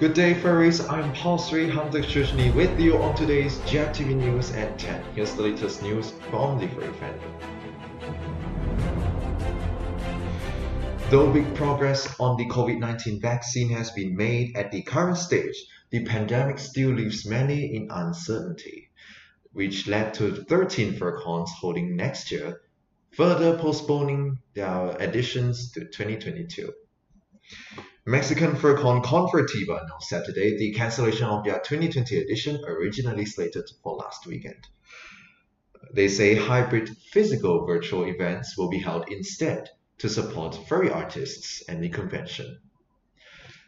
Good day, furries. I'm Paul Sri Hunter Shishney with you on today's GFTV News at 10. Here's the latest news from the furry fandom. Though big progress on the COVID-19 vaccine has been made at the current stage, the pandemic still leaves many in uncertainty, which led to 13 FurCons holding next year, further postponing their additions to 2022. Mexican FurCon Confertiva announced Saturday the cancellation of their 2020 edition originally slated for last weekend. They say hybrid physical virtual events will be held instead to support furry artists and the convention.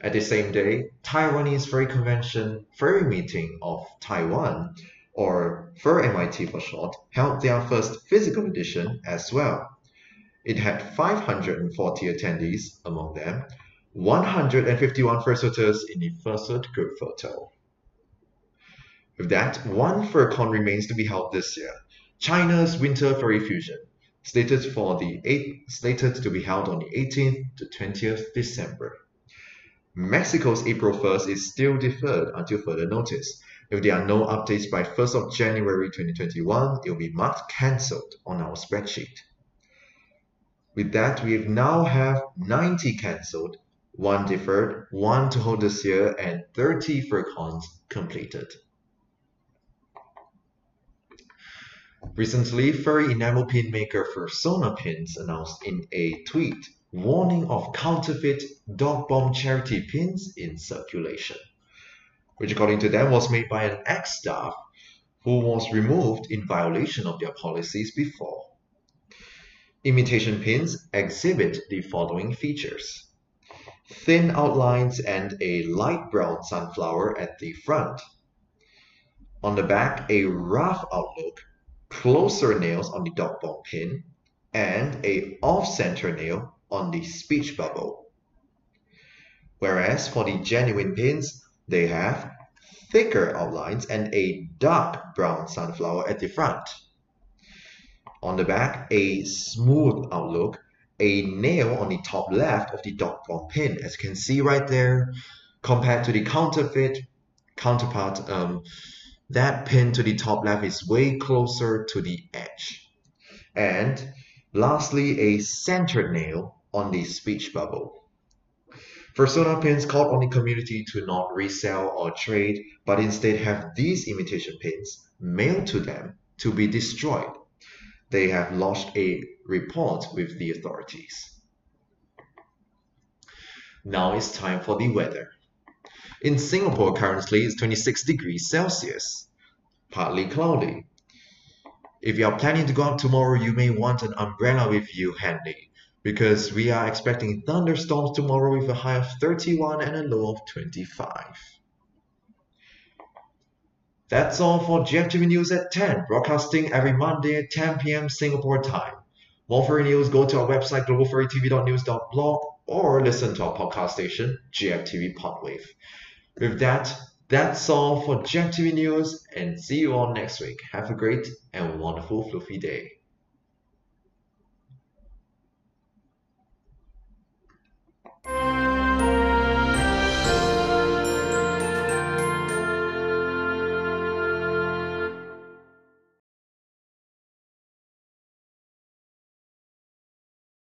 At the same day, Taiwanese Furry Convention Furry Meeting of Taiwan, or FurMIT for short, held their first physical edition as well. It had 540 attendees, among them 151 fursuiters in the fursuit group photo. With that, one FurCon remains to be held this year, China's Winter Furry Fusion, slated to be held on the 18th to 20th December. Mexico's April 1st is still deferred until further notice. If there are no updates by 1st of January 2021, it will be marked cancelled on our spreadsheet. With that, we now have 90 cancelled, 1 deferred, 1 to hold this year, and 30 FurCons completed. Recently, furry enamel pin maker Fursona Pins announced in a tweet warning of counterfeit dog bomb charity pins in circulation, which according to them was made by an ex-staff who was removed in violation of their policies before. Imitation pins exhibit the following features: thin outlines and a light brown sunflower at the front. On the back, a rough outlook, closer nails on the dog bone pin, and a off-center nail on the speech bubble. Whereas for the genuine pins, they have thicker outlines and a dark brown sunflower at the front. On the back, a smooth outlook, a nail on the top left of the dog bone pin, as you can see right there, compared to the counterfeit counterpart. That pin to the top left is way closer to the edge. And lastly, a center nail on the speech bubble. Fursona Pins called on the community to not resell or trade, but instead have these imitation pins mailed to them to be destroyed. They have lodged a report with the authorities. Now it's time for the weather. In Singapore currently it's 26 degrees Celsius, partly cloudy. If you are planning to go out tomorrow, you may want an umbrella with you handy, because we are expecting thunderstorms tomorrow with a high of 31 and a low of 25. That's all for GFTV News at 10, broadcasting every Monday at 10 PM Singapore time. More furry news, go to our website globalfurrytv.news.blog or listen to our podcast station, GFTV Podwave. With that, that's all for GFTV News, and see you all next week. Have a great and wonderful fluffy day.